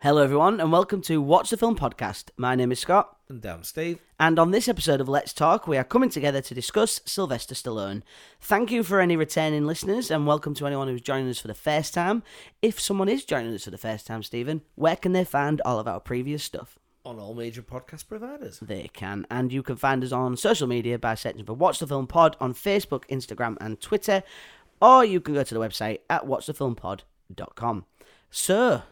Hello everyone and welcome to Watch the Film Podcast. My name is Scott. And I'm Steve. And on this episode of Let's Talk, we are coming together to discuss Sylvester Stallone. Thank you for any returning listeners and welcome to anyone who's joining us for the first time. If someone is joining us for the first time, Stephen, where can they find all of our previous stuff? On all major podcast providers. They can. And you can find us on social media by searching for Watch the Film Pod on Facebook, Instagram and Twitter. Or you can go to the website at watchthefilmpod.com. So...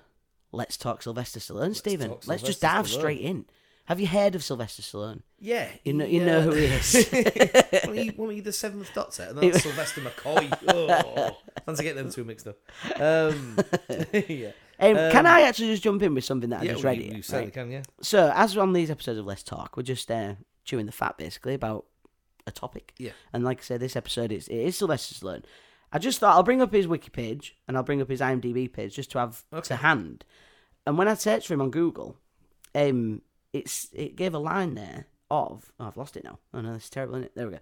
let's talk Sylvester Stallone, Stephen. Let's just dive straight in. Have you heard of Sylvester Stallone? Yeah. You know who he is. One of you, the Seventh Doctor, and that's Sylvester McCoy. Oh, thanks for getting them two mixed up. Yeah. Can I actually just jump in with something that I just read? You certainly can, yeah. So, as on these episodes of Let's Talk, we're just chewing the fat, basically, about a topic. Yeah. And like I said, this episode, it is Sylvester Stallone. I just thought I'll bring up his wiki page and I'll bring up his IMDb page just to have to hand. And when I searched for him on Google, it gave a line there of... oh, I've lost it now. Oh no, that's terrible, isn't it? There we go.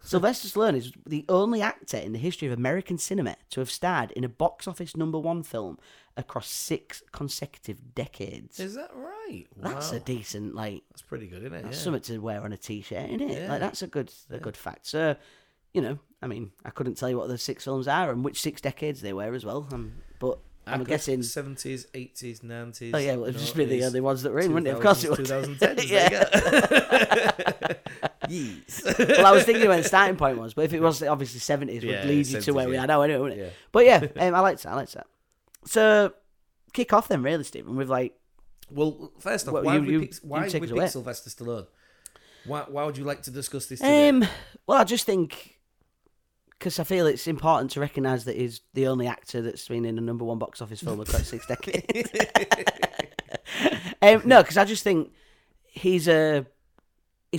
Sylvester Stallone is the only actor in the history of American cinema to have starred in a box office #1 film across 6 consecutive decades. Is that right? Wow. That's a decent, that's pretty good, isn't it? That's something to wear on a t-shirt, isn't it? Yeah. That's a good fact. So... you know, I mean, I couldn't tell you what the 6 films are and which 6 decades they were as well. But I'm guessing... 70s, 80s, 90s... oh, yeah, well, it'd just be the other ones that were in, wouldn't it? Of course it would. 2010s, yeah. Yes. Well, I was thinking where the starting point was, but if it was obviously 70s, it would lead you to where we are now anyway, wouldn't it? Yeah. But yeah, I liked that. So, kick off then, really, Stephen, with well, first off, why would we pick Sylvester Stallone? Why would you like to discuss this today? Well, I just think... because I feel it's important to recognise that he's the only actor that's been in a #1 box office film across 6 decades. No, because I just think he's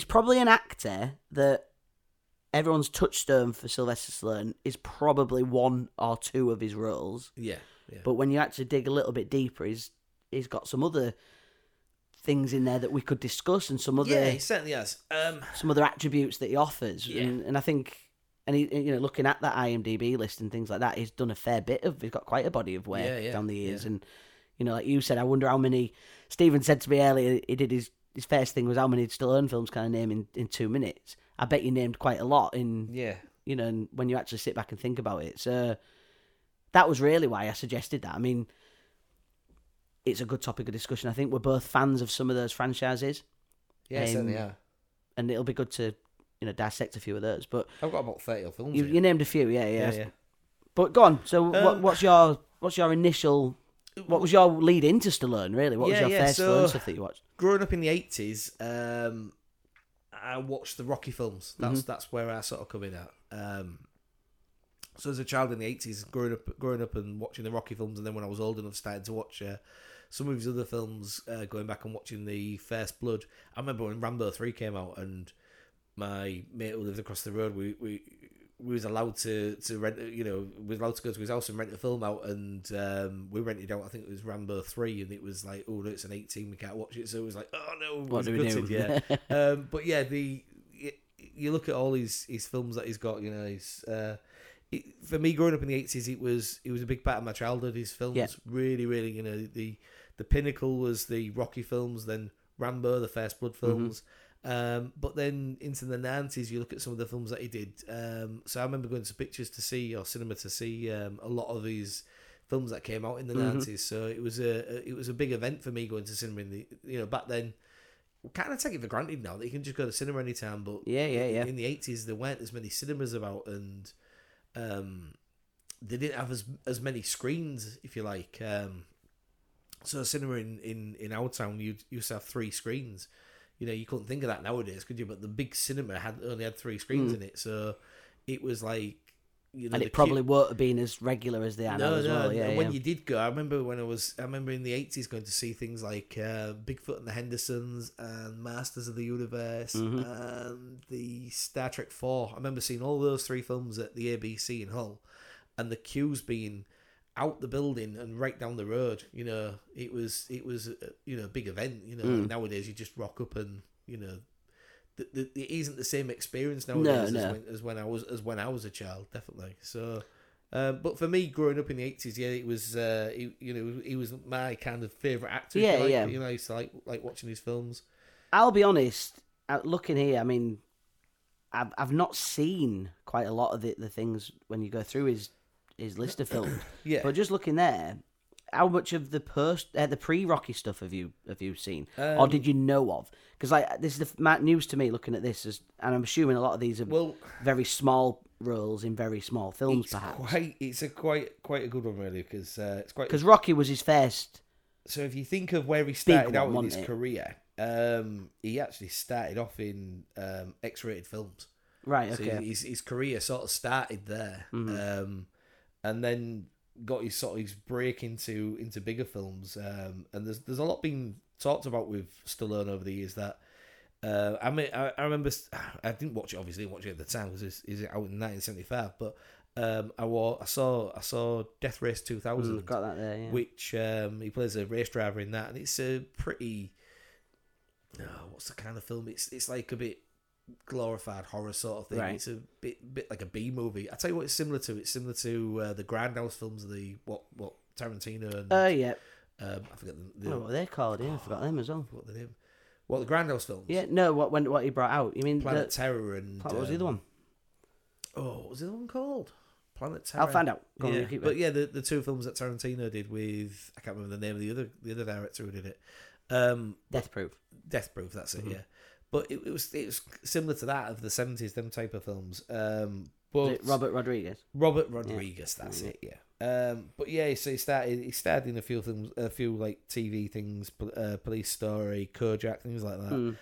probably an actor that everyone's touchstone for Sylvester Stallone is probably 1 or 2 of his roles. Yeah, yeah. But when you actually dig a little bit deeper, he's got some other things in there that we could discuss and some other... yeah, he certainly has. Some other attributes that he offers. Yeah. And I think... and he, you know, looking at that IMDb list and things like that, he's done a fair bit of... he's got quite a body of work down the years. Yeah. And, you know, like you said, I wonder how many... Stephen said to me earlier, he did his first thing was how many Stallone films can I name in 2 minutes? I bet you named quite a lot in... yeah. You know, and when you actually sit back and think about it. So that was really why I suggested that. I mean, it's a good topic of discussion. I think we're both fans of some of those franchises. Yeah, certainly are. And it'll be good to... you know, dissect a few of those, but I've got about 30 films. You named a few, yeah. But go on. So, what was your lead into Stallone? Really, what was your first Stallone stuff that you watched? Growing up in the 80s, I watched the Rocky films. That's where I sort of come in at. So, as a child in the 80s, growing up and watching the Rocky films, and then when I was old enough, started to watch some of his other films. Going back and watching the First Blood. I remember when Rambo 3 came out and my mate who lived across the road, we was allowed to rent, you know, we was allowed to go to his house and rent a film out, and we rented out, I think it was Rambo 3, and it was like, oh no, it's an 18, we can't watch it, so it was like, oh no, what do we do? Yeah. But yeah, you look at all his films that he's got, you know, for me growing up in the 80s, it was a big part of my childhood, his films, really, really, you know, the pinnacle was the Rocky films, then Rambo, the First Blood films, but then into the 90s, you look at some of the films that he did. So I remember going to pictures to see, or cinema to see, a lot of these films that came out in the 90s. So it was a big event for me going to cinema. Back then, we kind of take it for granted now that you can just go to cinema anytime. But in the 80s, there weren't as many cinemas about, and they didn't have as many screens, if you like. So cinema in our town, you used to have 3 screens. You know, you couldn't think of that nowadays, could you? But the big cinema only had 3 screens in it, so it was like, you know, and it probably won't have been as regular as they are now as well. Yeah. When you did go, I remember in the 80s going to see things like Bigfoot and the Hendersons and Masters of the Universe and the Star Trek 4. I remember seeing all those 3 films at the ABC in Hull, and the queues being out the building and right down the road. You know, it was you know, a big event, you know. Nowadays you just rock up and, you know, it isn't the same experience nowadays as when I was a child, definitely. So But for me, growing up in the 80s, yeah, it was he was my kind of favourite actor. Yeah, yeah. You know, it's like watching his films. I'll be honest. Looking here, I mean, I've not seen quite a lot of the things when you go through his list of films. Yeah. But just looking there, how much of the pre-Rocky stuff have you seen, or did you know of? Because this is news to me. Looking at this, and I'm assuming a lot of these are very small roles in very small films. It's quite a good one, really, because it's quite, because Rocky was his first. So if you think of where he started out in his career, he actually started off in X-rated films. Right. Okay. So his career sort of started there, and then got his sort of break into bigger films, and there's a lot being talked about with Stallone over the years that I remember I didn't watch it, obviously, at the time because it's out in 1975, but I saw Death Race 2000, got that there, yeah. Which he plays a race driver in that, and it's a pretty what's the kind of film? It's like a bit glorified horror sort of thing. Right. It's a bit like a B movie. I tell you what, it's similar to the Grindhouse films of the what Tarantino and I forget what they're called. Yeah, I forgot them as well. What the name? What, the Grindhouse films? Yeah, no. What he brought out? You mean Planet Terror and what was the other one? Oh, what was the other one called? Planet Terror. I'll find out. Go on, keep it. But yeah, the two films that Tarantino did with, I can't remember the name of the other director who did it. Death Proof. That's it. Mm-hmm. Yeah. But it was similar to that of the 70s, them type of films. But Robert Rodriguez, yeah. That's it, yeah. But yeah, so he started in a few films, a few like TV things, Police Story, Kojak, things like that. Mm.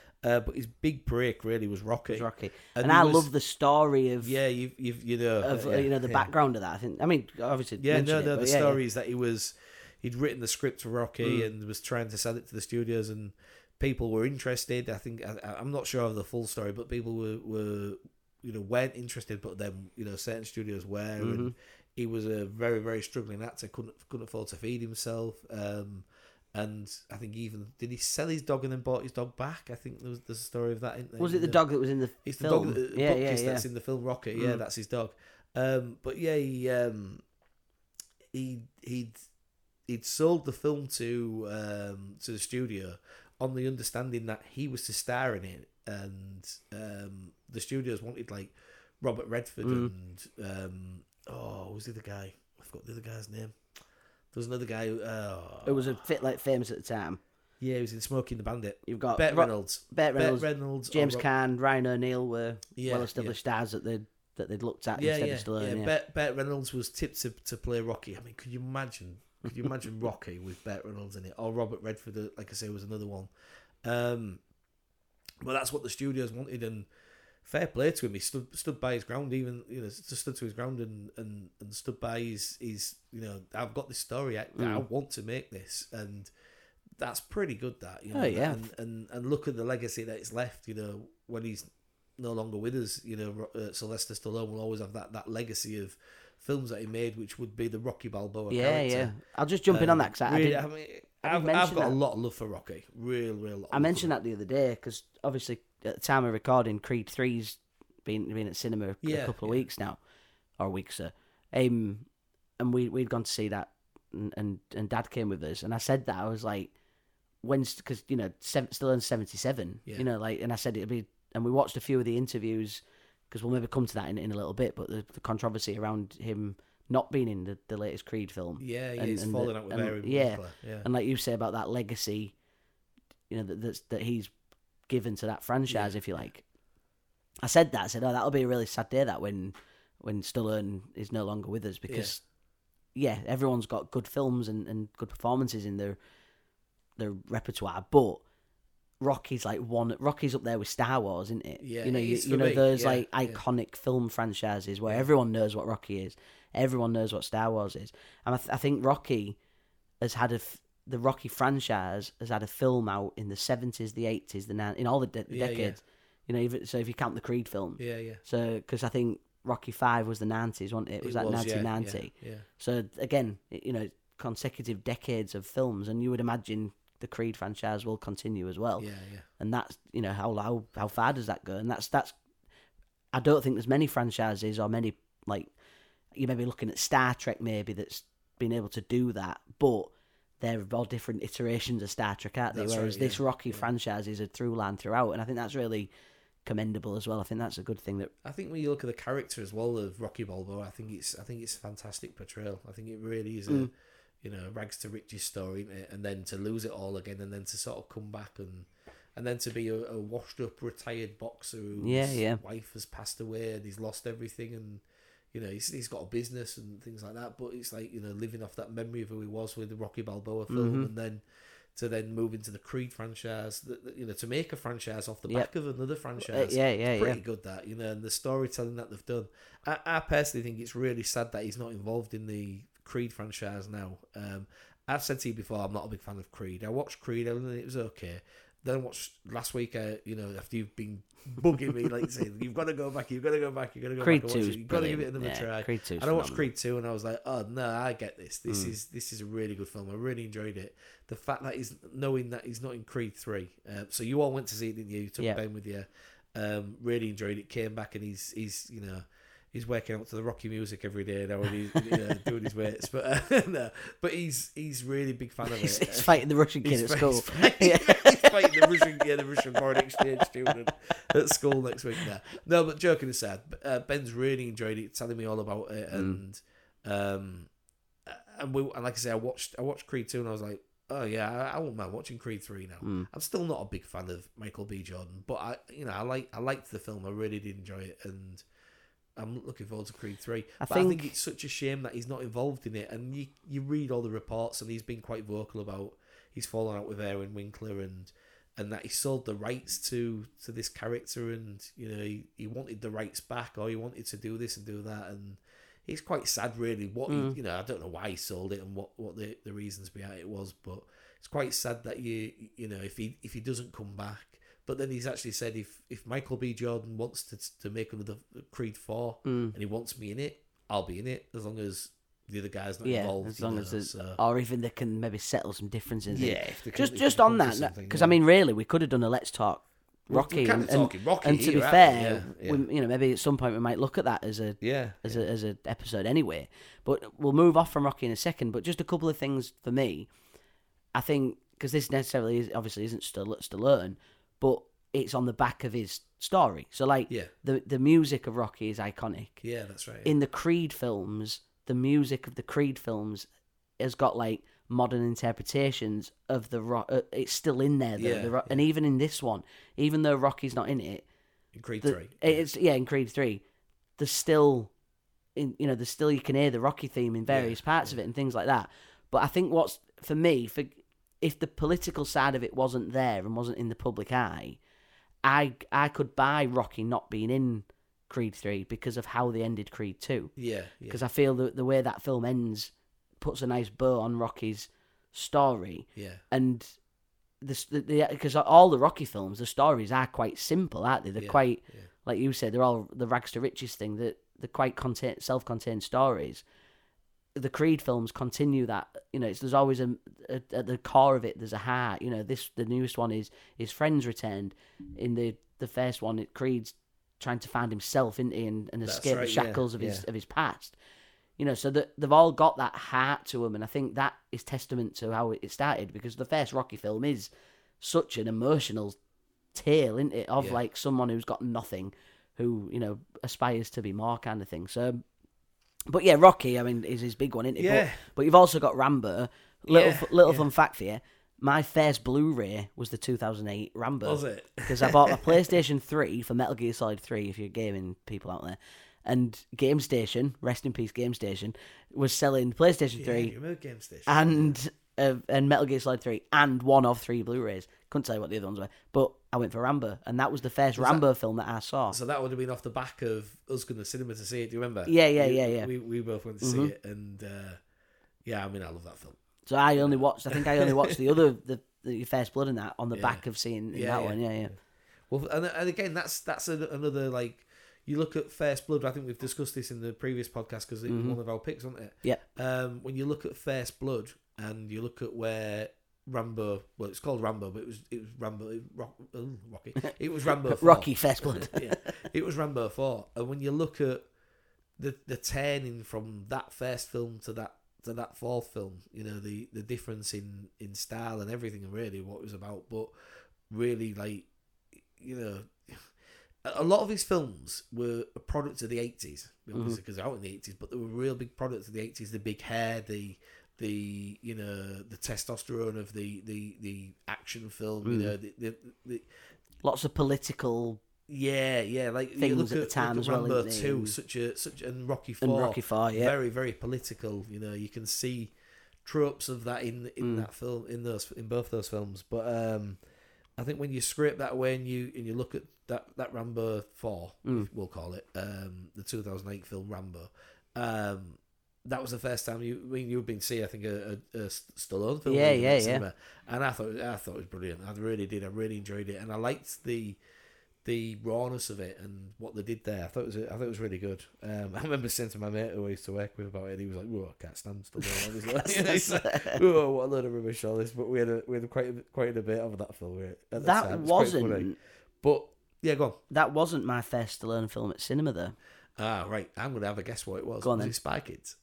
But his big break really was Rocky. And I love the story of the background of that. I think. I mean, obviously, story is that he'd written the script for Rocky and was trying to sell it to the studios and. People were interested. I think I'm not sure of the full story, but people weren't interested. But then certain studios were, and he was a very, very struggling actor. Couldn't afford to feed himself. And I think even did he sell his dog and then bought his dog back? I think there's a story of that. Was it the dog that was in the? It's film? The dog that, that's in the film Rocket. Yeah, that's his dog. But yeah, he'd sold the film to the studio. On the understanding that he was to star in it, and the studios wanted like Robert Redford and was the other guy? I forgot the other guy's name. There was another guy. It was a bit like famous at the time. Yeah, he was in Smoking the Bandit. You've got Burt Reynolds, James Caan, Ryan O'Neal were well-established stars that they'd looked at instead of Stallone. Yeah, Burt Reynolds was tipped to play Rocky. I mean, could you imagine? Could you imagine Rocky with Burt Reynolds in it? Or Robert Redford, like I say, was another one. But that's what the studios wanted, and fair play to him. He stood by his ground, even, just stood to his ground and stood by his I've got this story, I want to make this. And that's pretty good, that. And look at the legacy that it's left, when he's no longer with us, Sylvester Stallone will always have that legacy of films that he made, which would be the Rocky Balboa character. Yeah. I'll just jump in on that because I've got a lot of love for Rocky. Real love. I mentioned that the other day because obviously at the time of recording, Creed 3's been at cinema a couple of weeks now, or weeks, sir. And we'd gone to see that, and Dad came with us, and I said that I was like, because still in 77, and I said it'd be, and we watched a few of the interviews. Because we'll maybe come to that in a little bit, but the controversy around him not being in the latest Creed film, he's falling out with Mary Winkler, and like you say about that legacy, that he's given to that franchise, if you like. I said that. I said, that'll be a really sad day that when Stallone is no longer with us, because everyone's got good films and good performances in their repertoire, but. Rocky's up there with Star Wars, isn't it? Yeah, those iconic film franchises where everyone knows what Rocky is, everyone knows what Star Wars is, and I think Rocky has had the Rocky franchise has had a film out in the '70s, the '80s, in all the decades. Yeah. So if you count the Creed film, So because I think Rocky 5 was the '90s, wasn't it? Was that 1990? Yeah. So again, consecutive decades of films, and you would imagine. The Creed franchise will continue as well, and that's how far does that go? And that's I don't think there's many franchises or many like you may be looking at Star Trek maybe that's been able to do that, but they're all different iterations of Star Trek, aren't they? That's whereas right, yeah. This Rocky franchise is a through line throughout, and I think that's really commendable as well. I think that's a good thing. That I think when you look at the character as well of Rocky Balboa, I think it's a fantastic portrayal. I think it really is a rags to riches story, isn't it? And then to lose it all again, and then to sort of come back, and then to be a washed up retired boxer whose wife has passed away and he's lost everything, and he's got a business and things like that. But it's like living off that memory of who he was with the Rocky Balboa film, and then. To then move into the Creed franchise, to make a franchise off the back of another franchise. It's pretty good that, and the storytelling that they've done. I personally think it's really sad that he's not involved in the Creed franchise now. I've said to you before, I'm not a big fan of Creed. I watched Creed and it was okay. Then I watched last week, after you've been bugging me, like saying, you've got to go back. Creed 2, you've got to give it another try. Creed 2, and I watched Creed 2 and I was like, oh no, I get this. This is a really good film. I really enjoyed it. The fact that he's knowing that he's not in Creed 3. So you all went to see it, didn't you? You took Ben with you. Really enjoyed it. Came back and he's working out to the Rocky music every day now, and he's doing his weights. But but he's really a big fan of it. He's fighting the Russian kid at school. He's fighting the Russian foreign exchange student at school next week. No, but joking aside, Ben's really enjoyed it, telling me all about it, and like I say, I watched Creed 2, and I was like, oh yeah, I wouldn't mind watching Creed 3 now. I'm still not a big fan of Michael B. Jordan, but I liked the film. I really did enjoy it, and. I'm looking forward to Creed 3. I think it's such a shame that he's not involved in it. And you read all the reports, and he's been quite vocal about he's fallen out with Aaron Winkler and that he sold the rights to this character, and he wanted the rights back, or he wanted to do this and do that. And it's quite sad, really. I don't know why he sold it and what the reasons behind it was, but it's quite sad that if he doesn't come back. But then he's actually said if Michael B. Jordan wants to make another Creed 4 and he wants me in it, I'll be in it, as long as the other guy's not involved. As long as or even they can maybe settle some differences. Yeah, just on that, because I mean, really, we could have done a Let's Talk Rocky. We're kind of talking Rocky, and to be fair, we maybe at some point we might look at that as a episode anyway. But we'll move off from Rocky in a second. But just a couple of things for me, I think, because this necessarily isn't Stallone. But it's on the back of his story. So, the music of Rocky is iconic. Yeah, that's right. Yeah. In the Creed films, the music of the Creed films has got, modern interpretations of the Rock. It's still in there, though. Yeah, and even in this one, even though Rocky's not in it... In Creed 3. In Creed 3. There's still... you can hear the Rocky theme in various parts of it and things like that. But I think if the political side of it wasn't there and wasn't in the public eye, I could buy Rocky not being in Creed 3 because of how they ended Creed 2. Yeah. Because I feel that the way that film ends puts a nice bow on Rocky's story. Yeah. And because all the Rocky films, the stories are quite simple, aren't they? They're quite, like you said, they're all the rags to riches thing. They're quite self-contained stories. The Creed films continue that, there's always at the core of it, there's a heart, the newest one is his friends returned. In the first one, Creed's trying to find himself, isn't he, and escape the shackles of his past. So they've all got that heart to them, and I think that is testament to how it started, because the first Rocky film is such an emotional tale, isn't it, of someone who's got nothing, who, aspires to be more kind of thing. So... But yeah, Rocky, I mean, is his big one, isn't it? Yeah. But you've also got Rambo. Little fun fact for you. My first Blu-ray was the 2008 Rambo. Was it? Because I bought my PlayStation 3 for Metal Gear Solid 3, if you're gaming people out there. And Game Station, rest in peace Game Station, was selling PlayStation 3 Game Station, and Metal Gear Solid 3 and one of 3 Blu-rays. Couldn't tell you what the other ones were. But I went for Rambo, and that was the first Rambo film that I saw. So that would have been off the back of us going to the cinema to see it, do you remember? Yeah. We both went to see it, and I love that film. So I only watched the First Blood and that on the back of seeing one, Well, and again, that's another, you look at First Blood, I think we've discussed this in the previous podcast because it was one of our picks, wasn't it? Yeah. When you look at First Blood and you look at where... Rambo, well, it's called Rambo, but it was Rambo, Rocky. It was Rambo 4. Rocky First Blood. It was Rambo 4. And when you look at the turning from that first film to that fourth film, you know, the difference in style and everything, and really what it was about. But really, like, you know, a lot of his films were a product of the 80s, obviously, because they're out in the 80s, but they were real big products of the 80s, the big hair, the you know, the testosterone of the action film, you know, the lots of political like things you look at the time, as Rambo well, Two, such and Rocky IV, very, very political. You know, you can see tropes of that in that film, in both those films. But I think when you scrape that away and you look at that Rambo 4, we'll call it, the 2008 film Rambo, that was the first time you've been seeing, I think, a Stallone film. And I thought it was brilliant. I really did. I really enjoyed it, and I liked the rawness of it and what they did there. I thought it was really good. I remember saying to my mate who I used to work with about it, and he was like, "Whoa, I can't stand Stallone." Like, "Whoa, what a load of rubbish all this!" But we had quite a bit of that film. That wasn't my first Stallone film at cinema, though. Ah, right. I'm gonna have a guess what it was. Go on, was then. It Spy Kids?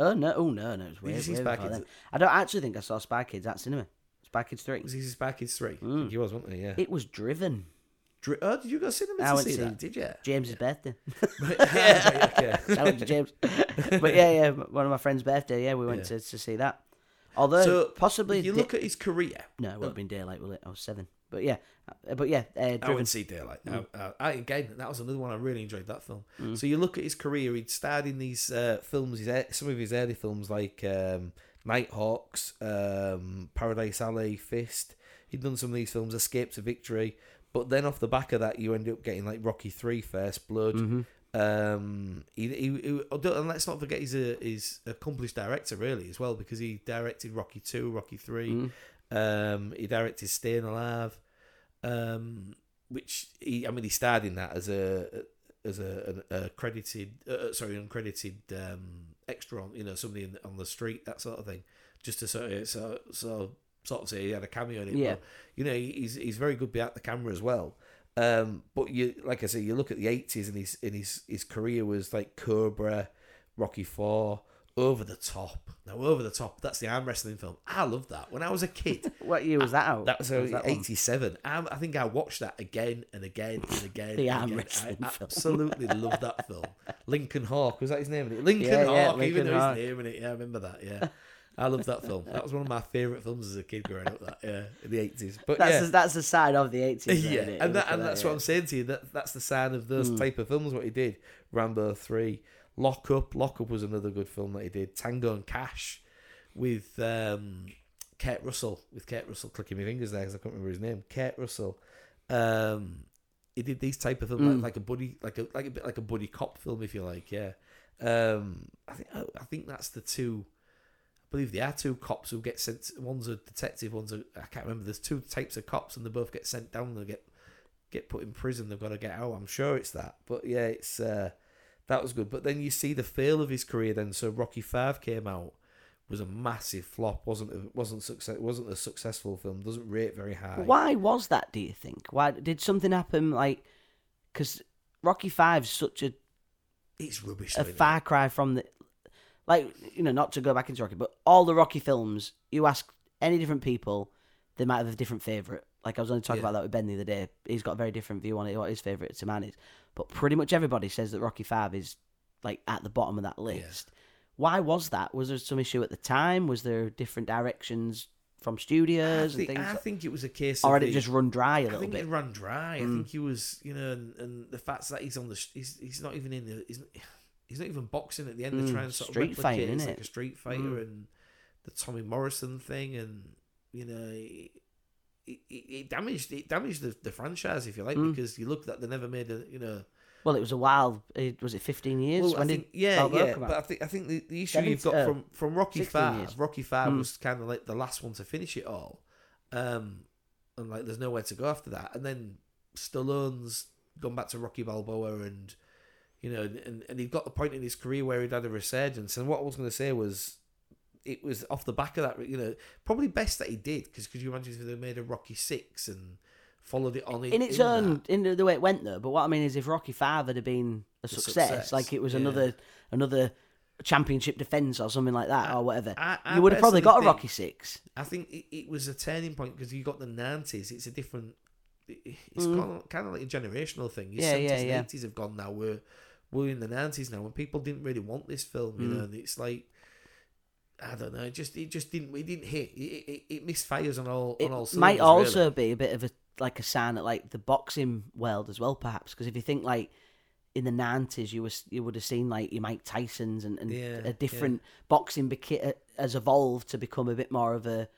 Oh no, it was weird. Did you see Spy Kids? I don't actually think I saw Spy Kids at cinema. Spy Kids 3. Was he Spy Kids 3? I think he was, wasn't he? Yeah. It was Driven. Oh, did you go to cinema to see that? Did you? James's birthday. Shout out to James. But yeah, one of my friend's birthday. Yeah, we went to see that. Although, so possibly, you look at his career. No, it wouldn't have been Daylight, will it? I was 7. But yeah. I wouldn't see Daylight. Again, that was another one I really enjoyed, that film. So you look at his career. He'd starred in these films, some of his early films, like Nighthawks, Paradise Alley, Fist. He'd done some of these films, Escape to Victory. But then off the back of that, you end up getting like Rocky III, First Blood. And let's not forget, he's an accomplished director, really, as well, because he directed Rocky II, Rocky III. He directed Staying Alive, which he starred in that as a uncredited extra, on, you know, somebody on the street, that sort of thing, just to sort of say he had a cameo in it. Yeah. But, you know, he's very good behind the camera as well. But you, like I say, you look at the '80s, and his career was like Cobra, Rocky 4, Over the Top. Now, Over the Top, that's the arm wrestling film. I loved that when I was a kid. What year was that out? That was 87. I think I watched that again and again and again. The arm wrestling film. Absolutely loved that film. Lincoln Hawk, was that his name? Lincoln Hawk. His name in it. Yeah, I remember that. Yeah. I loved that film. That was one of my favourite films as a kid growing up. In the '80s. But that's the sign of the '80s. Yeah, isn't it? That's what I'm saying to you. That's the sign of those type of films. What he did, Rambo 3, Lock Up was another good film that he did. Tango and Cash with Kurt Russell. Clicking my fingers there because I can't remember his name. Kurt Russell. He did these type of films, like a buddy cop film, if you like. Yeah. I think that's the two. I believe there are two cops who get sent. One's a detective, I can't remember. There's two types of cops, and they both get sent down. They get put in prison. They've got to get out. I'm sure it's that. But yeah, it's that was good. But then you see the fail of his career. Then so Rocky 5 came out, was a massive flop. Wasn't a successful film. Doesn't rate very high. Why was that? Do you think? Why did something happen? Like, because Rocky 5's such a it's rubbish. A far cry from the. Like, you know, not to go back into Rocky, but all the Rocky films, you ask any different people, they might have a different favourite. Like, I was only talking about that with Ben the other day. He's got a very different view on it, what his favourite to mine is. But pretty much everybody says that Rocky Five is, like, at the bottom of that list. Yeah. Why was that? Was there some issue at the time? Was there different directions from studios and things? I think it was a case of... Or did it just run dry a little bit? I think it ran dry. I think he was, you know, and the fact that he's on the... He's not even in the... He's not even boxing at the end. They're trying to sort of replicate fight, it. It's like a street fighter and the Tommy Morrison thing, and you know, it damaged the franchise, if you like, because you look at they never made a, you know. Well, it was a while. Was it 15 years? Well, when did Balboa come out? But I think the issue you've got from Rocky Five was kind of like the last one to finish it all, and like there's nowhere to go after that. And then Stallone's gone back to Rocky Balboa and. You know, and he'd got the point in his career where he'd had a resurgence. And what I was going to say was, it was off the back of that, you know, probably best that he did, because could you imagine if they made a Rocky 6 and followed it on in its own that. In the way it went though. But what I mean is, if Rocky Five had been a success, like it was another championship defense or something like that, or whatever, I you would have probably got a Rocky Six. I think it was a turning point because you got the 90s. It's a different. It's kind of like a generational thing. Your 70s and 80s have gone now. We're in the 90s now, and people didn't really want this film. You know, and it's like. I don't know. It just didn't hit. It misfires on all cylinders. It might also be a bit of a sign at like the boxing world as well, perhaps, because if you think like in the 90s, you would have seen like your Mike Tysons and a different boxing has evolved to become a bit more of a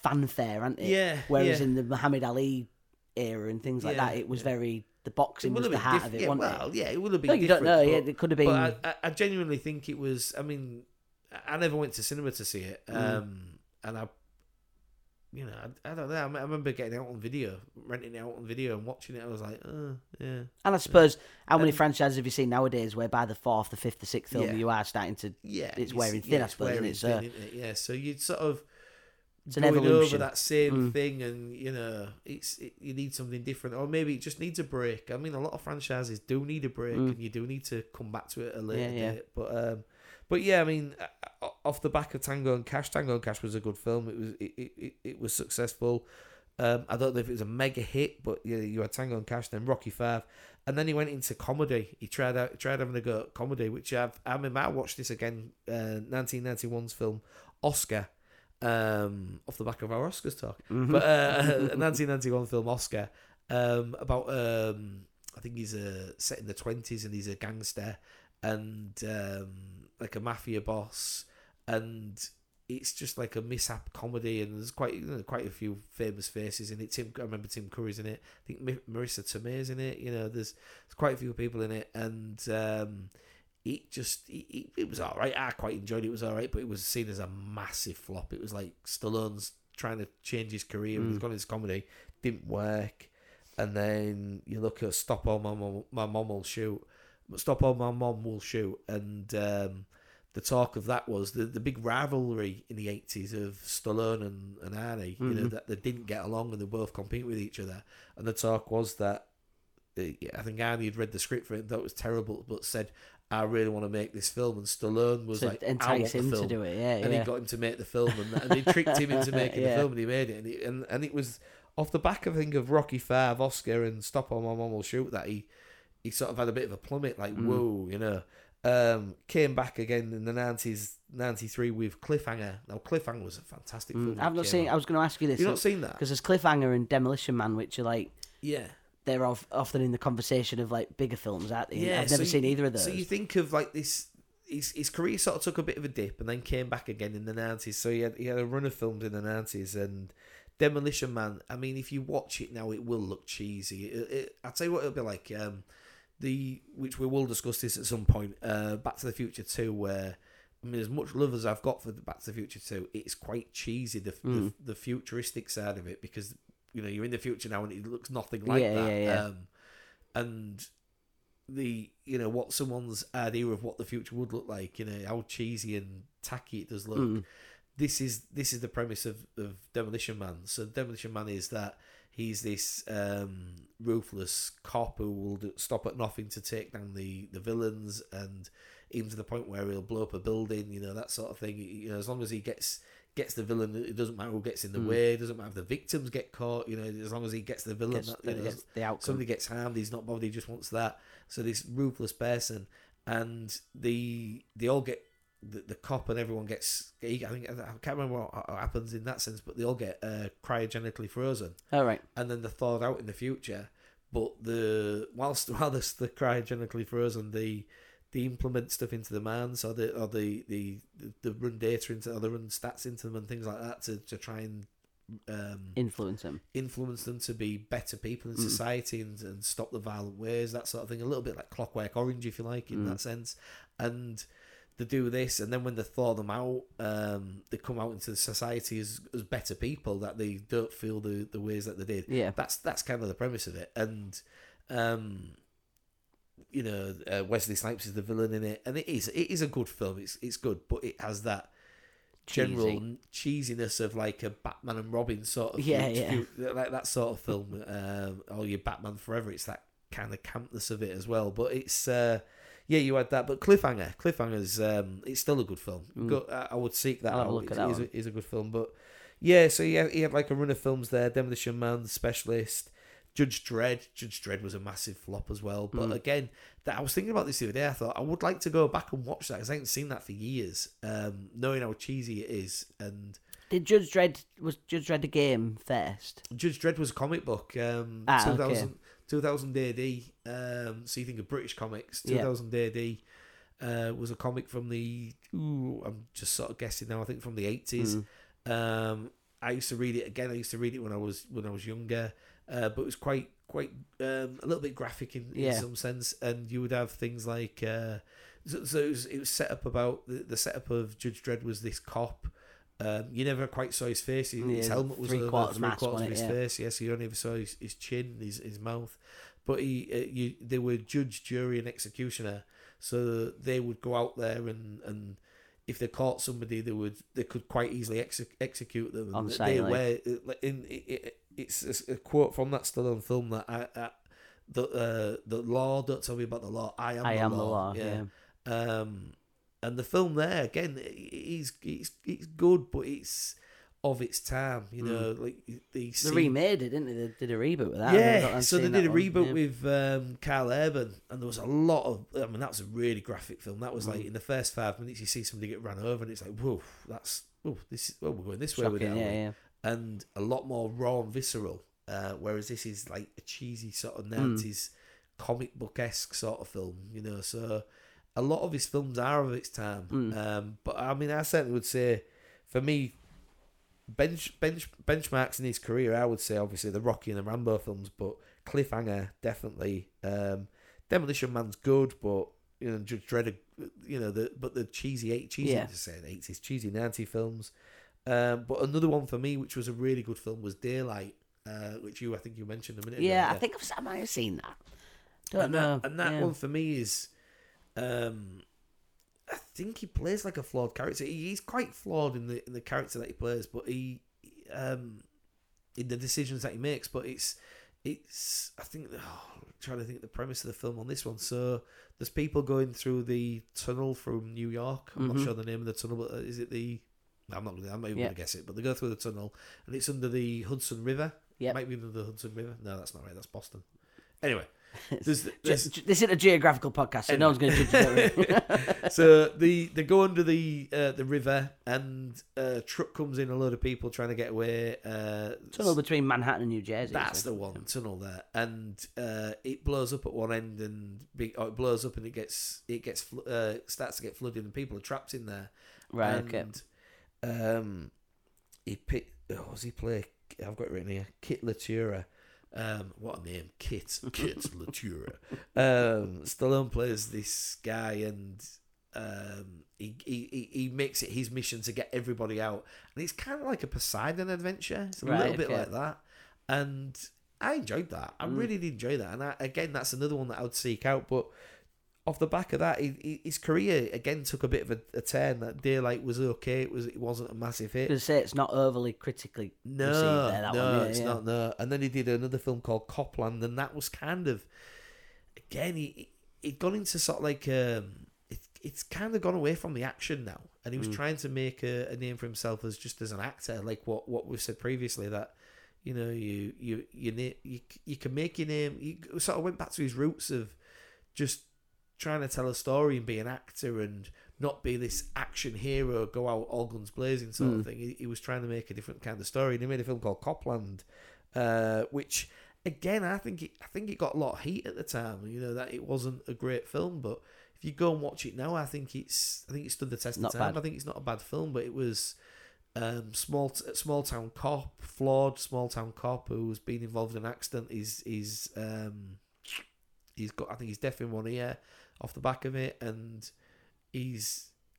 fanfare, hasn't it? Yeah. Whereas in the Muhammad Ali era and things like that, it was very. The boxing was the heart of it, wasn't it? Well, yeah, it would have been. No, you don't know. But, it could have been. But I genuinely think it was. I mean. I never went to cinema to see it, and I don't know. I remember getting out on video, renting it out on video, and watching it. I was like, oh, yeah. And I suppose, how many franchises have you seen nowadays where by the fourth, the fifth, the sixth film, you are starting to, it's wearing thin, I suppose, isn't it? So, so you'd sort of going over that same thing, and you know, you need something different, or maybe it just needs a break. I mean, a lot of franchises do need a break, and you do need to come back to it a later bit, But yeah, I mean, off the back of Tango and Cash was a good film. It was successful. I don't know if it was a mega hit, but you had Tango and Cash, then Rocky Five, and then he went into comedy. He tried having a go at comedy, which I remember I watched this again, 1991's film Oscar, off the back of our Oscars talk. Mm-hmm. But 1991 film Oscar about I think he's set in the 20s and he's a gangster and. Like a mafia boss, and it's just like a mishap comedy, and there's quite a few famous faces in it. I remember Tim Curry's in it. I think Marissa Tomei's in it. You know, there's quite a few people in it, and it was all right. I quite enjoyed it. It was all right, but it was seen as a massive flop. It was like Stallone's trying to change his career. He's gone into comedy, didn't work, and then you look at Stop! Or My Mom Will Shoot. Stop! Or My Mom Will Shoot, and the talk of that was the big rivalry in the 80s of Stallone and Arnie. You know, that they didn't get along and they both compete with each other. And the talk was that I think Arnie had read the script for it, that was terrible, but said, "I really want to make this film." And Stallone was like, "I want the film to do it." And he got him to make the film, and he tricked him into making the film, and he made it. And it was off the back, I think, of Rocky Five, Oscar, and Stop! Or My Mom Will Shoot that he sort of had a bit of a plummet, like, whoa, you know. Came back again in the 90s, 93 with Cliffhanger. Now, Cliffhanger was a fantastic film. I've not seen. I was going to ask you this. You've not seen that? Because there's Cliffhanger and Demolition Man, which are like, they're often in the conversation of like bigger films, aren't they? Yeah, I've never seen either of those. So you think of like this, his career sort of took a bit of a dip and then came back again in the 90s. So he had a run of films in the 90s, and Demolition Man, I mean, if you watch it now, it will look cheesy. I'll tell you what it'll be like. Which we will discuss this at some point, Back to the Future 2, where, I mean, as much love as I've got for Back to the Future 2, it's quite cheesy, the futuristic side of it, because, you know, you're in the future now and it looks nothing like that. Yeah. And you know, what someone's idea of what the future would look like, you know, how cheesy and tacky it does look. This is the premise of Demolition Man. So Demolition Man is that he's this ruthless cop who will stop at nothing to take down the villains, and even to the point where he'll blow up a building, you know, that sort of thing. You know, as long as he gets the villain, it doesn't matter who gets in the way. It doesn't matter if the victims get caught. You know, as long as he gets the villain, gets the outcome. Somebody gets harmed, he's not bothered. He just wants that. So this ruthless person, and they all get. The cop and everyone gets. I think I can't remember what happens in that sense, but they all get cryogenically frozen. All right, and then they're thawed out in the future. But whilst they're cryogenically frozen, they implement stuff into the man, so they run data into, or they run stats into them and things like that to try and influence them to be better people in society and stop the violent ways, that sort of thing. A little bit like Clockwork Orange, if you like, in that sense, and. They do this, and then when they thaw them out, they come out into society as better people, that they don't feel the ways that they did. Yeah, that's kind of the premise of it. And you know, Wesley Snipes is the villain in it, and it is a good film. It's good, but it has that general cheesiness of like a Batman and Robin sort of like that sort of film, or your Batman Forever. It's that kind of campness of it as well. But it's yeah, you had that. But Cliffhanger's it's still a good film. I would seek that out. It is a good film. But yeah, so he had like a run of films there. Demolition Man, Specialist, Judge Dredd. Judge Dredd was a massive flop as well. But again, I was thinking about this the other day. I thought I would like to go back and watch that because I haven't seen that for years, knowing how cheesy it is. And did Judge Dredd a game first? Judge Dredd was a comic book. 2000 AD. So you think of British comics. 2000 AD was a comic from the... I'm just sort of guessing now. I think from the 80s. I used to read it again. I used to read it when I was younger. But it was quite a little bit graphic in some sense, and you would have things like it was set up about the setup of Judge Dredd was this cop. You never quite saw his face. His helmet was three quarters of his face. Yes, so you only ever saw his chin, his mouth. But they were judge, jury, and executioner. So they would go out there and if they caught somebody, they could quite easily execute them. And they were It's a quote from that Stallone film that the law, don't tell me about the law. I am the law. Yeah. And the film there again, it's good, but it's of its time. You know, like they remade it, didn't they? They did a reboot with that. Yeah, so they did a reboot with Carl Urban, and there was a lot of. I mean, that was a really graphic film. That was like in the first 5 minutes, you see somebody get ran over, and it's like, whoa, we're going this way with it. Yeah. And a lot more raw and visceral, whereas this is like a cheesy sort of 90s comic book-esque sort of film, you know, so a lot of his films are of its time. But I mean, I certainly would say, for me, benchmarks in his career, I would say obviously the Rocky and the Rambo films, but Cliffhanger, definitely. Demolition Man's good, but, you know, Judge Dredd, you know, the cheesy 80s, cheesy 90s films. But another one for me, which was a really good film, was Daylight, which I think you mentioned a minute ago. Yeah, I think I might have seen that. Don't know. And that one for me is, I think he plays like a flawed character. He's quite flawed in the character that he plays, but in the decisions that he makes. But I'm trying to think of the premise of the film on this one. So there's people going through the tunnel from New York. I'm not sure the name of the tunnel, but is it the... I'm not even going to guess it, but they go through the tunnel and it's under the Hudson River. Yeah, it might be under the Hudson River. No, that's not right. That's Boston. Anyway, this isn't a geographical podcast, so no one's going to judge it. So they go under the river, and a truck comes in, a load of people trying to get away. Tunnel between Manhattan and New Jersey. That's the one tunnel there, and it blows up at one end, and it starts to get flooded, and people are trapped in there. Right. Okay. He picked. Oh, does he play? I've got it written here. Kit Latura. What a name, Kit Latura. Stallone plays this guy, and he makes it his mission to get everybody out, and it's kind of like a Poseidon adventure. It's a little bit like that, and I enjoyed that. I really did enjoy that, and again, that's another one that I would seek out, but. Off the back of that, his career again took a bit of a turn. That Daylight was okay. It wasn't a massive hit. I was going to say it's not overly critically received there. It's not. No, and then he did another film called Copland, and that was kind of again he'd gone into sort of like it's kind of gone away from the action now, and he was trying to make a name for himself as an actor, like what we've said previously that. You know, you can make your name. He sort of went back to his roots of just. Trying to tell a story and be an actor and not be this action hero, go out all guns blazing sort of thing. He was trying to make a different kind of story, and he made a film called Copland, which again I think it got a lot of heat at the time. You know that it wasn't a great film, but if you go and watch it now, I think it stood the test of time. Bad. I think it's not a bad film, but it was flawed small town cop who's been involved in an accident. He's deaf in one ear. Off the back of it, and I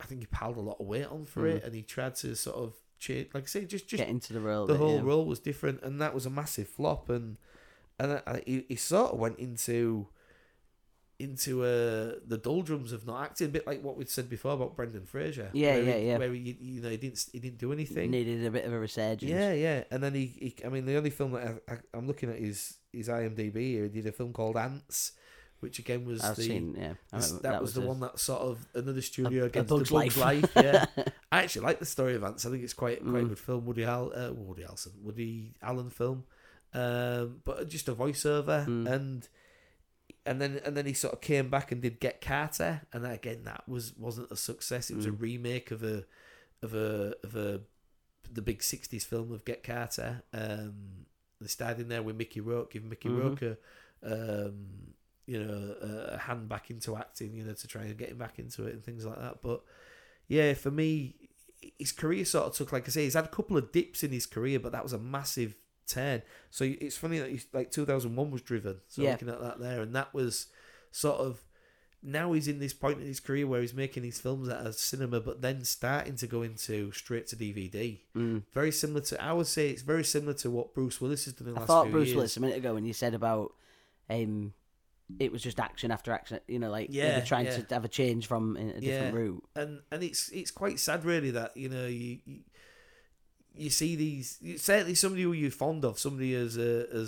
think he piled a lot of weight on for it, and he tried to sort of change, like I say, just get into the role. The whole role was different, and that was a massive flop. And he sort of went into into the doldrums of not acting, a bit like what we'd said before about Brendan Fraser. Yeah. Where he didn't do anything. Needed a bit of a resurgence. Yeah. And then he I mean, the only film that I'm looking at is his IMDb here. He did a film called Ants, which again was that was the one that sort of another studio against the Bug's Life. Yeah, I actually like the story of Ants. I think it's quite a good film. Woody Allen film, but just a voiceover and then he sort of came back and did Get Carter, and that, again, that wasn't a success. It was a remake of the big '60s film of Get Carter. They started in there with Mickey Rourke, giving Mickey Rourke a hand back into acting, to try and get him back into it and things like that. But yeah, for me, his career sort of took, like I say, he's had a couple of dips in his career, but that was a massive turn. So it's funny that he's, like, 2001 was Driven. So looking at that there, and that was sort of, now he's in this point in his career where he's making these films at a cinema, but then starting to go into straight to DVD. Very similar to, I would say it's very similar to what Bruce Willis has done in the last few years. I thought Bruce Willis a minute ago when you said about it was just action after action, they were trying to have a change from a different route. And it's quite sad, really, that, you see these, certainly somebody who you're fond of, somebody as a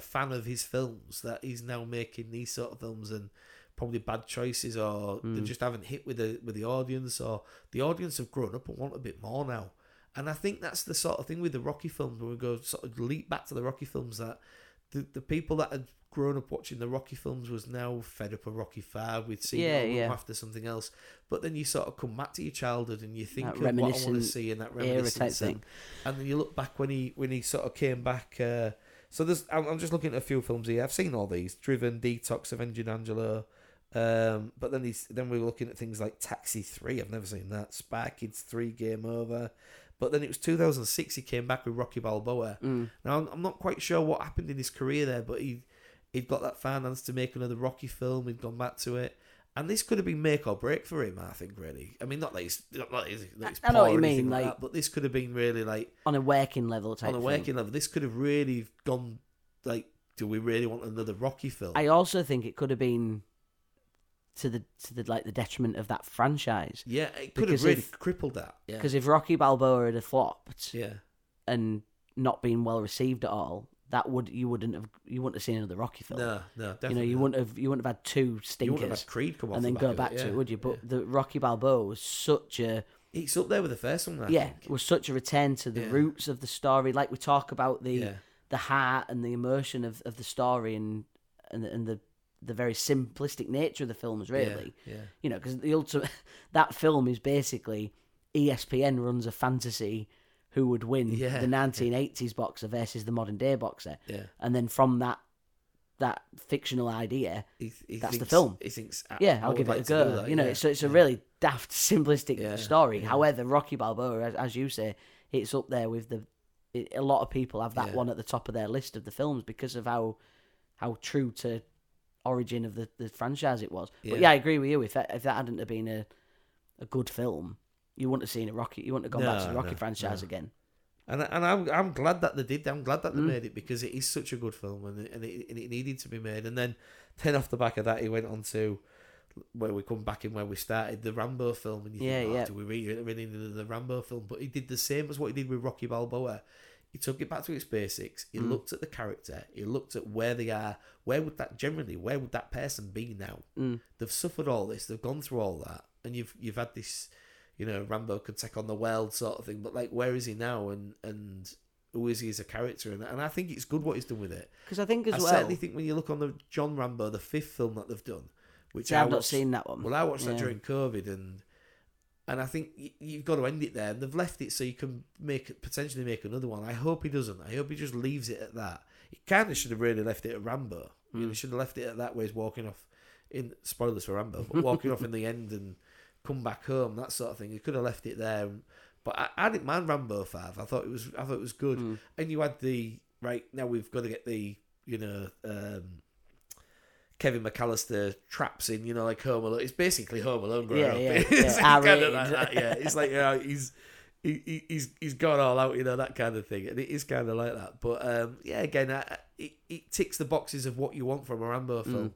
fan of his films, that he's now making these sort of films and probably bad choices, or they just haven't hit with the audience, or the audience have grown up and want a bit more now. And I think that's the sort of thing with the Rocky films, when we go sort of leap back to the Rocky films, that the people that had grown up watching the Rocky films was now fed up of Rocky Five. We'd seen after something else, but then you sort of come back to your childhood and you think of what I want to see in that reminiscence thing. And then you look back when he sort of came back. So there's, I'm just looking at a few films here. I've seen all these: Driven, Detox, Avenging Angelo. But then we were looking at things like Taxi 3. I've never seen that. Spy Kids 3, Game Over. But then it was 2006 he came back with Rocky Balboa. Now, I'm not quite sure what happened in his career there, but he'd got that finance to make another Rocky film. He'd gone back to it. And this could have been make or break for him, I think, really. I mean, not that he's poor or anything like that, but this could have been really, like... on a working level type thing. This could have really gone, like, do we really want another Rocky film? I also think it could have been... to the detriment of that franchise. Yeah, it could have really crippled that. Because if Rocky Balboa had flopped and not been well received at all, that you wouldn't have seen another Rocky film. No, definitely. You wouldn't have had two stinkers. You wouldn't have had Creed come off and then go back to it, would you? But the Rocky Balboa was such a... it's up there with the first one, I think. It was such a return to the roots of the story. Like, we talk about the heart and the emotion of the story and the very simplistic nature of the films, really. Yeah. Because the ultimate... that film is basically ESPN runs a fantasy who would win the 1980s boxer versus the modern day boxer. Yeah. And then from that fictional idea, he thinks the film. He thinks, I'll give it a go. That, so it's a really daft, simplistic story. Yeah. However, Rocky Balboa, as you say, it's up there with a lot of people have that one at the top of their list of the films because of how true to... origin of the franchise it was. But I agree with you, if that hadn't have been a good film, you wouldn't have seen a Rocky, you wouldn't have gone back to the Rocky franchise again. And I'm glad that they did. I'm glad that they made it, because it is such a good film and it needed to be made. And then off the back of that, he went on to where we come back in where we started, the Rambo film, and you think, do we really need the Rambo film? But he did the same as what he did with Rocky Balboa. He took it back to its basics. He looked at the character. He looked at where they are. Where would that person be now? They've suffered all this. They've gone through all that, and you've had this, Rambo could take on the world sort of thing. But, like, where is he now? And who is he as a character? And I think it's good what he's done with it. Because I think I certainly think when you look on the John Rambo, the fifth film that they've done, which I've not seen that one. Well, I watched that during COVID and. And I think you've got to end it there. And they've left it so you can potentially make another one. I hope he doesn't. I hope he just leaves it at that. He kind of should have really left it at Rambo. He should have left it at that, where he's walking off in... spoilers for Rambo, but walking off in the end and come back home, that sort of thing. He could have left it there. But I didn't mind Rambo 5. I thought it was good. And you had the... right, now we've got to get the, Kevin McAllister traps in, like Home Alone. It's basically Home Alone growing up. It's kind of like that, It's like, he's gone all out, that kind of thing. And it is kind of like that. But, again, it ticks the boxes of what you want from a Rambo film.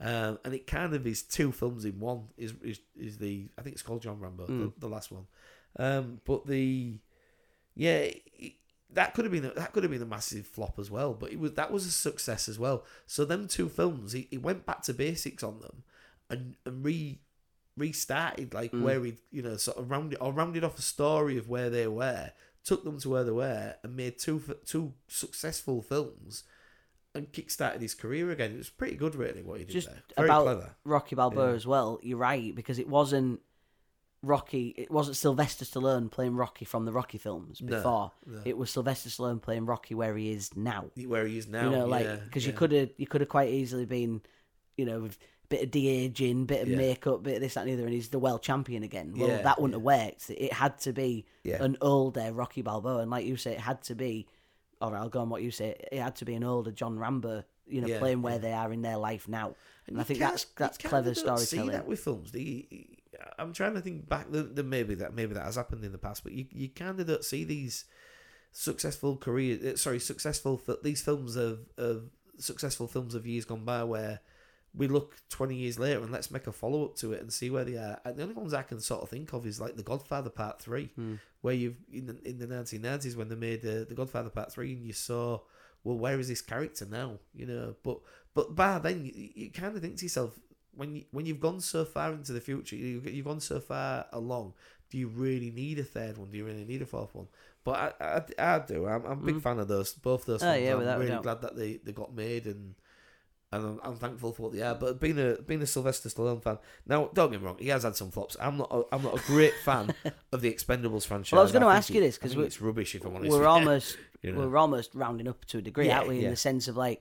And it kind of is two films in one. Is the, I think it's called John Rambo, the last one. But the, yeah, that could have been a massive flop as well. But that was a success as well. So them two films, he went back to basics on them, and restarted where he sort of rounded off a story of where they were, took them to where they were, and made two successful films. And kick-started his career again. It was pretty good, really, what he did just there. Very about clever. Rocky Balboa as well, you're right, because it wasn't Rocky... It wasn't Sylvester Stallone playing Rocky from the Rocky films before. No. It was Sylvester Stallone playing Rocky where he is now. Where he is now, because you could have quite easily been, with a bit of de-aging, bit of makeup, bit of this, that, and the other, and he's the world champion again. Well, that wouldn't have worked. It had to be an older Rocky Balboa, and like you say, it had to be... Or I'll go on what you say. It had to be an older John Rambo, playing where they are in their life now. And I think that's clever storytelling. You see that with films. I'm trying to think back. Maybe that has happened in the past, but you kind of don't see these successful careers. Sorry, successful films of years gone by where we look 20 years later and let's make a follow-up to it and see where they are. And the only ones I can sort of think of is like The Godfather Part 3, where you've, in the 1990s when they made The Godfather Part 3 and you saw, well, where is this character now? But by then, you kind of think to yourself, when you've gone so far into the future, you've gone so far along, do you really need a third one? Do you really need a fourth one? But I do. I'm a big fan of both those films. Yeah, I'm really glad that they got made and I'm thankful for what they are. But being a Sylvester Stallone fan, now don't get me wrong, he has had some flops. I'm not a great fan of the Expendables franchise. Well, I was going to ask you this because it's rubbish. If I'm honest, we're almost rounding up to a degree, aren't we? In the sense of like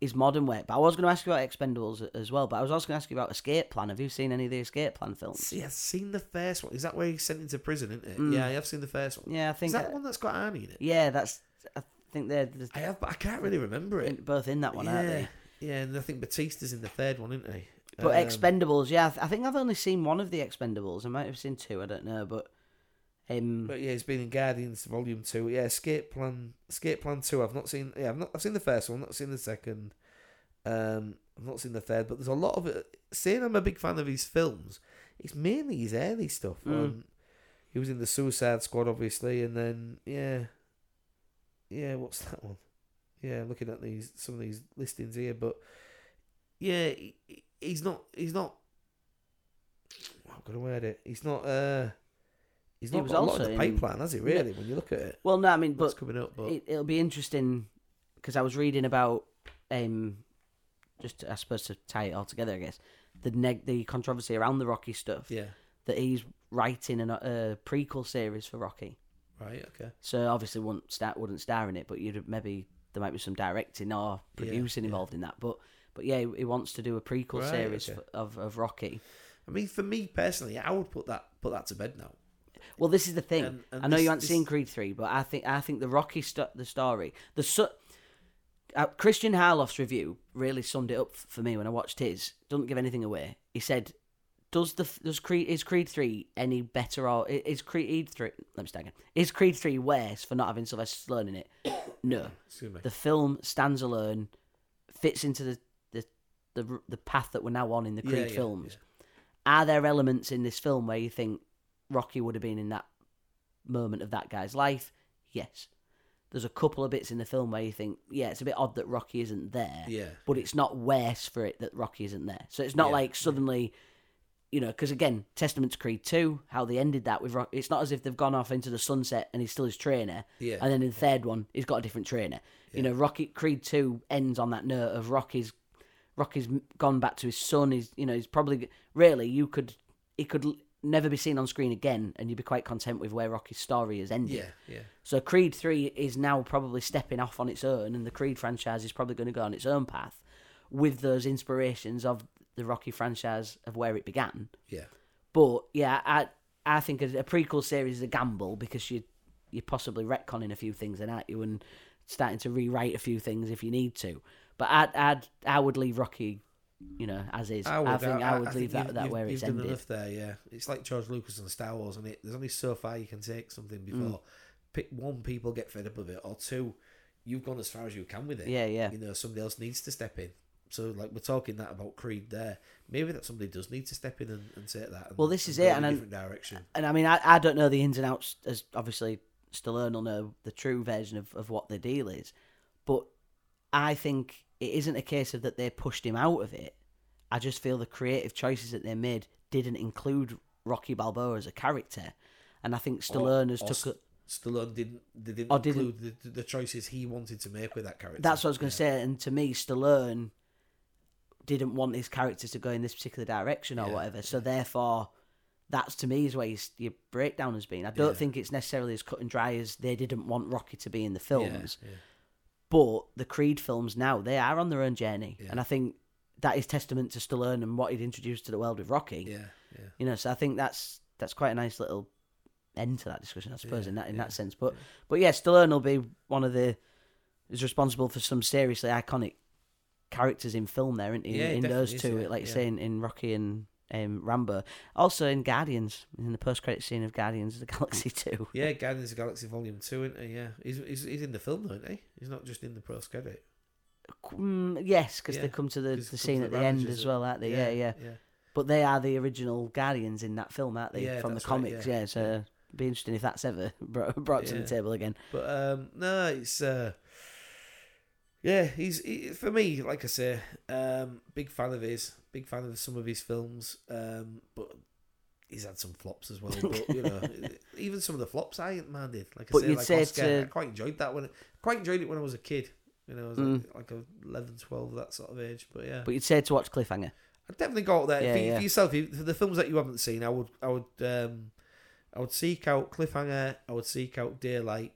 his modern work. But I was going to ask you about Expendables as well. But I was also going to ask you about Escape Plan. Have you seen any of the Escape Plan films? See, I've seen the first one. Is that where he's sent into prison? Isn't it? Yeah, I have seen the first one. Yeah, I think is that one that's got Arnie in it. Yeah, that's. I think they're. I have, but I can't really remember it. Both in that one, aren't they? Yeah, and I think Batista's in the third one, isn't he? But Expendables, I think I've only seen one of the Expendables. I might have seen two, I don't know, but yeah, he's been in Guardians Volume 2. Yeah, Escape Plan 2. I've not seen. Yeah, I've seen the first one, not seen the second. I've not seen the third, but there's a lot of it. Saying I'm a big fan of his films, it's mainly his early stuff. He was in the Suicide Squad, obviously, and then what's that one? Yeah, looking at some of these listings here, but yeah, he's not. I'm gonna word it. He's not. He's not got a lot in the pipeline, has he? Really, when you look at it. Well, no, I mean, what's coming up, but it'll be interesting because I was reading about just I suppose to tie it all together, I guess the controversy around the Rocky stuff. Yeah, that he's writing a prequel series for Rocky. Right. Okay. So obviously, wouldn't star in it, but you'd maybe. There might be some directing or producing involved in that, but yeah, he wants to do a prequel series of Rocky. I mean, for me personally, I would put that to bed now. Well, this is the thing. And I know you haven't seen Creed 3, but I think the Rocky the story. Christian Harloff's review really summed it up for me when I watched his. Doesn't give anything away. He said, "Is Creed 3 any better or is Creed 3? Let me start again. Is Creed 3 worse for not having Sylvester Stallone in it? No. Excuse me. The film stands alone, fits into the path that we're now on in the Creed films. Yeah. Are there elements in this film where you think Rocky would have been in that moment of that guy's life? Yes. There's a couple of bits in the film where you think, yeah, it's a bit odd that Rocky isn't there. Yeah. But it's not worse for it that Rocky isn't there. So it's not like suddenly. Yeah. Because again, testament to Creed 2, how they ended that with Rocky. It's not as if they've gone off into the sunset and he's still his trainer. Yeah. And then in the third one, he's got a different trainer. Yeah. Rocky Creed 2 ends on that note of Rocky's gone back to his son. He's probably really he could never be seen on screen again, and you'd be quite content with where Rocky's story has ended. Yeah, yeah. So Creed 3 is now probably stepping off on its own, and the Creed franchise is probably going to go on its own path with those inspirations of the Rocky franchise of where it began. Yeah. But, yeah, I think a prequel series is a gamble because you're possibly retconning a few things in, aren't you, and starting to rewrite a few things if you need to. But I would leave Rocky, as is. I think I would leave that where it's ended. You've done enough there, yeah. It's like George Lucas and Star Wars, and there's only so far you can take something before, pick one, people get fed up with it, or two, you've gone as far as you can with it. Yeah, yeah. Somebody else needs to step in. So, like, we're talking that about Creed there. Maybe that somebody does need to step in and say that. And, well, this is it. And a different direction. And, I mean, I don't know the ins and outs, as obviously Stallone will know the true version of what the deal is. But I think it isn't a case of that they pushed him out of it. I just feel the creative choices that they made didn't include Rocky Balboa as a character. And I think Stallone didn't include the choices he wanted to make with that character. That's what I was going to say. And to me, Stallone didn't want his characters to go in this particular direction or whatever. So therefore, that's to me is where your breakdown has been. I don't think it's necessarily as cut and dry as they didn't want Rocky to be in the films. Yeah. Yeah. But the Creed films now, they are on their own journey. Yeah. And I think that is testament to Stallone and what he'd introduced to the world with Rocky. Yeah, yeah. You know, so I think that's quite a nice little end to that discussion, I suppose, in that sense. But Stallone will be is responsible for some seriously iconic characters in film there, isn't he? Yeah, in those two, like you say, in Rocky and Rambo. Also in Guardians, in the post-credit scene of Guardians of the Galaxy 2. Yeah, Guardians of the Galaxy Volume 2, isn't he? Yeah. He's in the film, though, isn't he? He's not just in the post-credit. Yes, because they come to the scene at the end as well, aren't they? Yeah. But they are the original Guardians in that film, aren't they? Yeah, from the comics, so... Yeah. Be interesting if that's ever brought to the table again. But no, it's for me, like I say, big fan of some of his films, but he's had some flops as well. But you know, even some of the flops I ain't minded. Like I say, like Oscar, I quite enjoyed that when I was a kid. You know, I was like 11, 12, that sort of age. But yeah. But you'd say to watch Cliffhanger. I'd definitely go out there for yourself. For the films that you haven't seen, I would seek out Cliffhanger. I would seek out Daylight.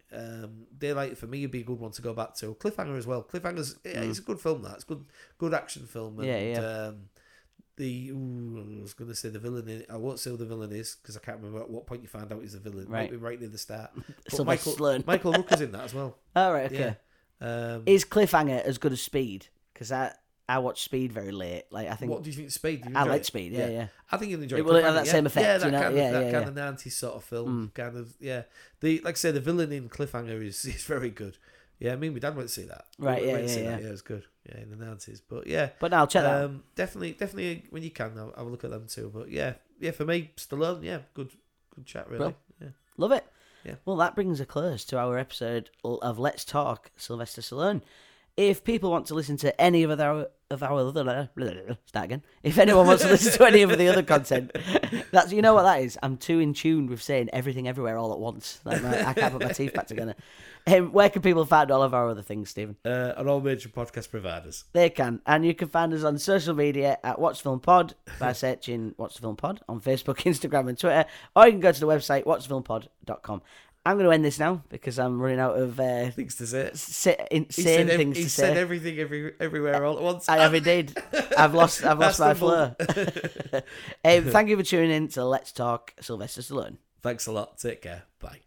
Daylight for me would be a good one to go back to. Cliffhanger as well. It's a good film. That it's good action film. And, I was going to say the villain. I won't say who the villain is because I can't remember at what point you find out he's the villain. Right, right near the start. So Michael Rooker's in that as well. All right, okay. Yeah. Is Cliffhanger as good as Speed? Because I watched Speed very late. Like, I think. What do you think of Speed? I like Speed. Yeah. I think you'll enjoy it. It will have that same effect. Yeah, that kind of 90s sort of film. Kind of, yeah. Like I say, the villain in Cliffhanger is very good. Yeah, me and my dad went to see that. Right, yeah. Yeah, it was good. Yeah, in the 90s. But yeah. But now I'll check that out. Definitely, when you can, I'll look at them too. But yeah, for me, Stallone, good chat, really. Well, yeah. Love it. Yeah. Well, that brings a close to our episode of Let's Talk Sylvester Stallone. If people want to listen to any of our other... Start again. If anyone wants to listen to any of the other content, that's, you know what that is? I'm too in tune with saying everything everywhere all at once. Like I can't put my teeth back together. Where can people find all of our other things, Stephen? On all major podcast providers. They can. And you can find us on social media at Watch Film Pod by searching Watch Film Pod on Facebook, Instagram and Twitter. Or you can go to the website watchfilmpod.com. I'm going to end this now because I'm running out of things to say. He said everything, everywhere, all at once. I have indeed. I've lost my flow. Thank you for tuning in to Let's Talk Sylvester Stallone. Thanks a lot. Take care. Bye.